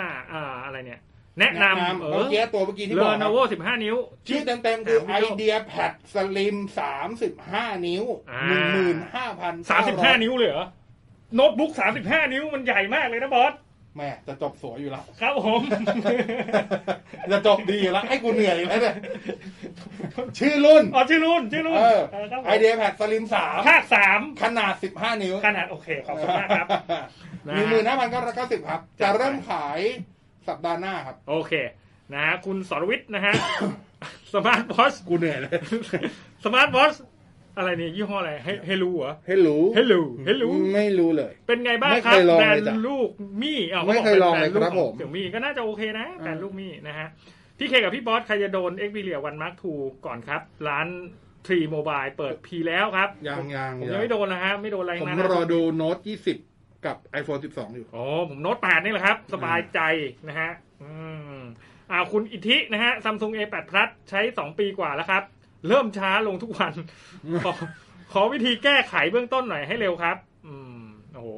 อะไรเนี่ยแนะนำเมื่อกี้ที่บอก Lenovo 15 นิ้วชื่อเต็มๆคือ IdeaPad Slim 35 นิ้ว 15,000 35 นิ้วเลยเหรอโน้ตบุ๊ก35 นิ้วมันใหญ่มากเลยนะบอส แม่จะจบสวยอยู่แล้วครับผมจะจบดีอยู่แล้วให้กูเหนื่อยอยู่แล้วเนี่ยชื่อรุ่นอ๋อชื่อรุ่นไอเดียแพดสลิม3ภาค3ขนาด15นิ้วขนาดโอเคขอบคุณมากครับ 15,990 ครับจะเริ่มขายสัปดาห์หน้าครับโอเคนะฮะคุณสรวิทย์นะฮะสมาร์ทวอทช์กูเหนื่อยเลยสมาร์ทวอทช์อะไรเนี่ยยี่ห้ออะไรเฮลูเหรอเฮลูไม่รู้เลยเป็นไงบ้างครับแบรนด์ลูกมี่อ้าวไม่เคยลองเลยครับผมเสี่ยวมี่ก็น่าจะโอเคนะแบรนด์ลูกมี่นะฮะพี่เคกับพี่บอสใครจะโดน Xperia 1 Mark 2 ก่อนครับร้าน3 Mobile เปิดพีแล้วครับยังไม่โดนนะฮะไม่โดนอะไรนะผมรอดู Note 20 กับ iPhone 12 อยู่อ๋อผมโน้ต8นี่แหละครับสบายใจนะฮะคุณอิทธินะฮะ Samsung A8 Plus ใช้ 2 ปีกว่าแล้วครับเริ่มช้าลงทุกวันขอวิธีแก้ไขเบื้องต้นหน่อยให้เร็วครับโอ้โห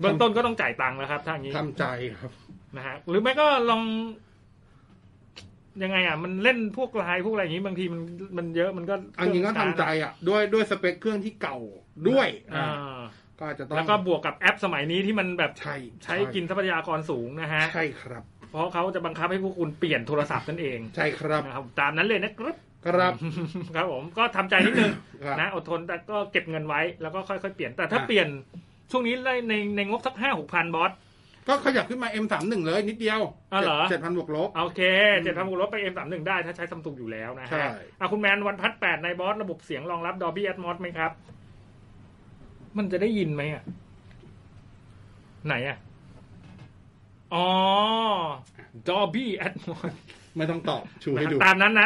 เบื้องต้นก็ต้องจ่ายตังค์แล้วครับถ้าอย่างนี้ทำใจครับนะฮะหรือไม่ก็ลองยังไงอ่ะมันเล่นพวกไลน์พวกอะไรอย่างนี้บางทีมันเยอะมันก็อันนี้ก็ทำใจอ่ะด้วยสเปคเครื่องที่เก่าด้วยก็จะต้องแล้วก็บวกกับแอปสมัยนี้ที่มันแบบใช้กินทรัพยากรสูงนะฮะใช่ครับเพราะเขาจะบังคับให้พวกคุณเปลี่ยนโทรศัพท์นั่นเองใช่ครับตามนั้นเลยนะครับผมก็ทำใจนิดนึงนะอดทนแต่ก็เก็บเงินไว้แล้วก็ค่อยๆเปลี่ยนแต่ถ้าเปลี่ยนช่วงนี้ในงบสัก 5-6,000 บาทก็ขยับขึ้นมา M31 เลยนิดเดียว 7,000 บวกลบโอเค 7,000 บวกลบไป M31 ได้ถ้าใช้ Samsung อยู่แล้วนะฮะคุณแมนวันพัด8ในบอสระบบเสียงรองรับ Dolby Atmos มั้ยครับมันจะได้ยินไหมอ่ะไหนอ่ะอ๋อ Dolby Atmosไม่ต้องตอบชูให้ดูตามนั้นน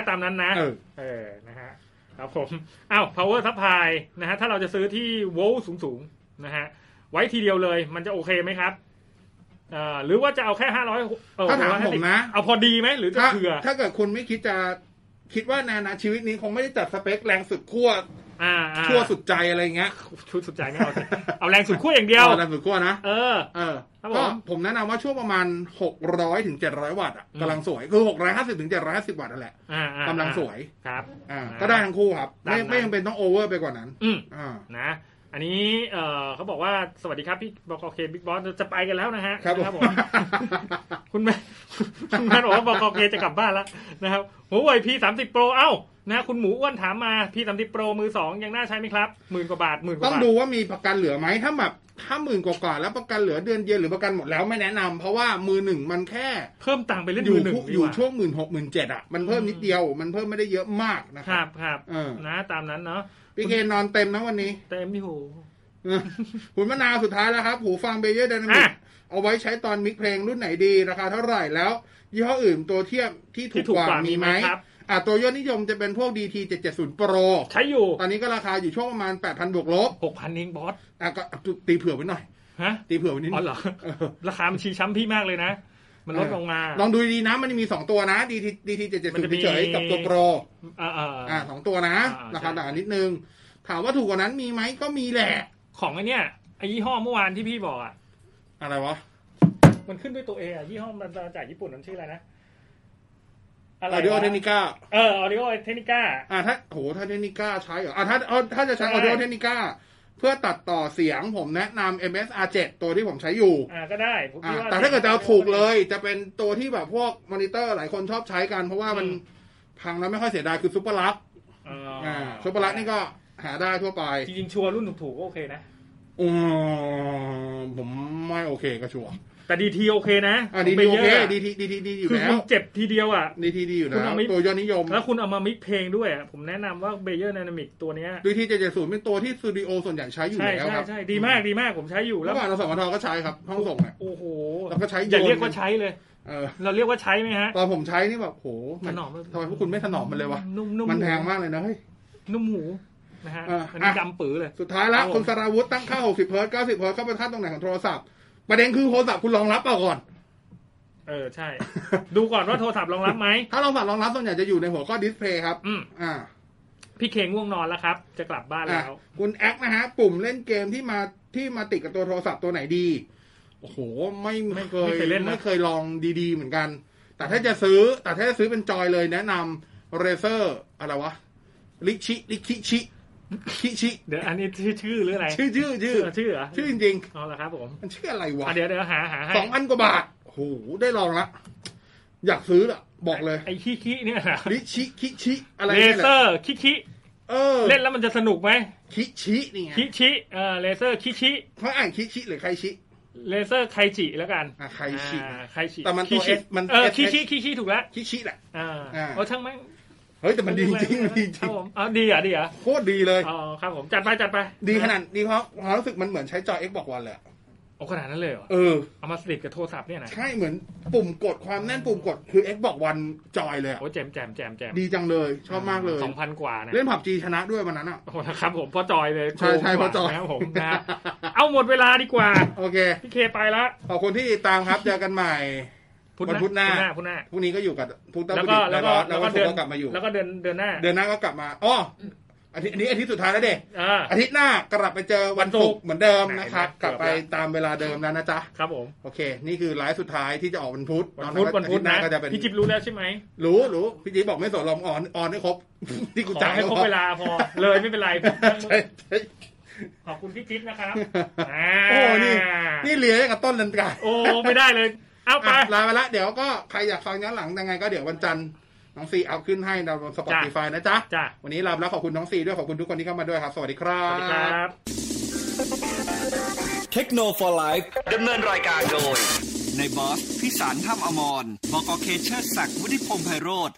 ะนะฮะครับผมอ้าว power supply นะฮะถ้าเราจะซื้อที่โวลต์สูงๆนะฮะไว้ทีเดียวเลยมันจะโอเคไหมครับหรือว่าจะเอาแค่500ถ้าถามผมนะเอาพอดีไหมหรือจะเผื่อถ้าเกิดคุณไม่คิดว่านานาชีวิตนี้คงไม่ได้จัดสเปคแรงสุดขั้วสุดใจอะไรเงี้ยชุดสุดใจไม่เอาเอาแรงสุดขั้วอย่างเดียวแรงสุดขั้วนะก็ผมแนะนำว่าช่วงประมาณ600ถึง700วัตต์อ่ะกำลังสวยคือ650ถึง750วัตต์นั่นแหละกำลังสวยครับก็ได้ทั้งคู่ครับไม่จำเป็นต้องโอเวอร์ไปกว่านั้นนะอันนี้เขาบอกว่าสวัสดีครับพี่บก.เคบิ๊กบอสจะไปกันแล้วนะฮะครับผมคุณแม่บอกว่าบก.เคจะกลับบ้านแล้วนะครับหัวไว P30 Pro เอ้านะคุณหมูอ้วนถามมา P30 Pro มือ2ยังน่าใช้ไหมครับ10,000 กว่าบาทต้องดูว่ามีประกันเหลือไหมถ้าแบบ50,000 กว่าแล้วประกันเหลือเดือนเดียวหรือประกันหมดแล้วไม่แนะนำเพราะว่ามือหนึ่งมันแค่เพิ่มตังค์ไปเล่นมือหนึ่งอยู่ช่วง16,000-17,000อ่ะมันเพิ่มนิดเดียวมันเพิ่มไม่ได้เยอะมากนะครับครับนะตามนั้นเนาะพี่เคนอนเต็มนะวันนี้เต็มที่หูคุณมะนาวสุดท้ายแล้วครับหูฟังเบเยอร์ไดนามิกเอาไว้ใช้ตอนมิกเพลงรุ่นไหนดีราคาเท่าไหร่แล้วยี่ห้ออื่นตัวเทียบที่ถูกกว่ามีไหมตัวยอดนิยมจะเป็นพวก DT 770 Pro ใช้อยู่ตอนนี้ก็ราคาอยู่ช่วงประมาณ 8,000 บวกลบ 6,000 เองบอสก็ตีเผื่อไว้หน่อยฮะตีเผื่อไว้นิดนึงอ๋อเหรอราคามันชี้ช้ำพี่มากเลยนะมันลดลงมาลองดูดีนะมันมี2ตัวนะ DT 770เฉยกับตัว Pro 2ตัวนะราคาต่างนิดนึงถามว่าถูกกว่านั้นมีไหมก็มีแหละของไอ้เนี่ยไอ้ยี่ห้อเมื่อวานที่พี่บอกอะอะไรวะมันขึ้นด้วยตัว A อะยี่ห้อมันจากญี่ปุ่นมันชื่ออะไรนะAudio Technica Audio Technica ถ้าโหถ้า Technica ใช้เหรอถ้าจะใช้ Audio Technica เพื่อตัดต่อเสียงผมแนะนำ MSR7 ตัวที่ผมใช้อยู่ก็ได้แต่ถ้าเกิดจะเอาถูกเลยจะเป็นตัวที่แบบพวกมอนิเตอร์หลายคนชอบใช้กันเพราะว่ามันพังแล้วไม่ค่อยเสียดายคือ Super Lux Super Lux นี่ก็หาได้ทั่วไปจริงๆชัวร์รุ่นถูกๆก็โอเคนะผมไม่โอเคก็ชัวร์แต่ DT โอเคนะไม่เยอะ DT ดีอยู่แล้วคือเจ็บทีเดียวอ่ะ DT ดีอยู่แล้วตัวยอดนิยมแล้วคุณเอามามิกเพลงด้วยผมแนะนำว่า Beyer Dynamic ตัวเนี้ย DT 770เป็นตัวที่สตูดิโอส่วนใหญ่ใช้อยู่แล้วครับใช่ดีมากดีมากผมใช้อยู่แล้วเราสมทก็ใช้ครับห้องส่งเนี่ยโอ้โหเราก็ใช้อย่าเรียกว่าใช้เลยเราเรียกว่าใช้มั้ยฮะตอนผมใช้นี่แบบโหมันถนอมทำไมพวกคุณไม่ถนอมมันเลยวะมันแพงมากเลยนะเฮ้ยนุ่มหูนะฮะมันดำปื้อเลยสุดท้ายแล้วคุณสราวุธตั้งค่า60เฮิร์ตซ์90เฮิร์ตซ์เข้าไปทัดตรงไหนของโทรศัพท์ประเด็นคือโทรศัพท์คุณรองรับเปล่าก่อนใช่ ดูก่อนว่าโทรศัพท์รองรับไหมถ้าโทรศัพท์รองรับส่วนใหญ่จะอยู่ในหัวข้อดิสเพลย์ครับพี่เคงง่วงนอนแล้วครับจะกลับบ้านแล้วคุณแอคนะฮะปุ่มเล่นเกมที่มาติดกับตัวโทรศัพท์ตัวไหนดีโอ้โหไม่เคยลองดีๆเหมือนกันแต่ถ้าจะซื้อเป็นจอยเลยแนะนำ Razer อะไรวะลิชิ คิชิเดี๋ยวอันนี้ชื่อหรืออะไรชื่อเหรอชื่อจริงๆอ๋อเหรอครับผมมันชื่ออะไรวะเดี๋ยวหาให้ 2,000 กว่าบาทโหได้ลองละอยากซื้อละบอกเลยไอ้คิเนี่ยลิชิคิอะไรเลเซอร์คิเล่นแล้วมันจะสนุกไหมคินี่ไงคิเลเซอร์คิเขาอ่านคิหรือใครชิเลเซอร์ไคจิแล้วกันไคจิแต่มันตัวเอสมันคิชิถูกแล้วคิแหละโอ้ช่างแม่งเฮ้ยแต่มันดีจริงดีจริงอ๋อดีอ่ะโคตรดีเลยอ๋อครับผมจัดไปดีขนาดดีเพราะความรู้สึกมันเหมือนใช้จอ Xbox One เลยโอ้ขนาดนั้นเลยเหรอเอามาสลิดกับโทรศัพท์เนี่ยนะใช่เหมือนปุ่มกดความแน่นปุ่มกดคือ Xbox One จอยเลยโอ้แจมดีจังเลยชอบมากเลย 2,000 กว่านะเล่น PUBG ชนะด้วยวันนั้นอ่ะโอ้นะครับผมพอจอยเลยใช่พอจอยครับผมนะเอาหมดเวลาดีกว่าโอเคพี่เคไปละขอบคุณที่ติดตามครับเจอกันใหม่พุธหน้าพรุ่งนี้ก็อยู่กับพุธแล้วก็เดือนกลับมาอยู่แล้วก็เดือนหน้าก็กลับมาอ๋ออาทิตย์สุดท้ายแล้วเด็กอาทิตย์หน้ากลับไปเจอวันศุกร์เหมือนเดิมนะครับกลับไปตามเวลาเดิมแล้วนะจ๊ะครับผมโอเคนี่คือไลฟ์สุดท้ายที่จะออกวันพุธนะพี่จิ๊บรู้แล้วใช่ไหมรู้พี่จิ๊บบอกไม่สนลองออนให้ครบที่กูจ่ายให้ครบเวลาพอเลยไม่เป็นไรขอบคุณพี่จิ๊บนะครับโอ้นี่เหลืออย่างกับต้นลันกาโอ้ไม่ได้เลยเอาไปลาไปละเดี๋ยวก็ใครอยากฟังย้อนหลังยังไงก็เดี๋ยววันจันทร์น้องซีเอาขึ้นให้ใน Spotify นะจ๊ะวันนี้ลาไปแล้วขอบคุณน้องซีด้วยขอบคุณทุกคนที่เข้ามาด้วยครับสวัสดีครับเทคโนโลยีดำเนินรายการโดยในบอสพิสารถ้ำอมรบก.เคเชอร์ศักดิ์วุฒิพงษ์ไพโรจน์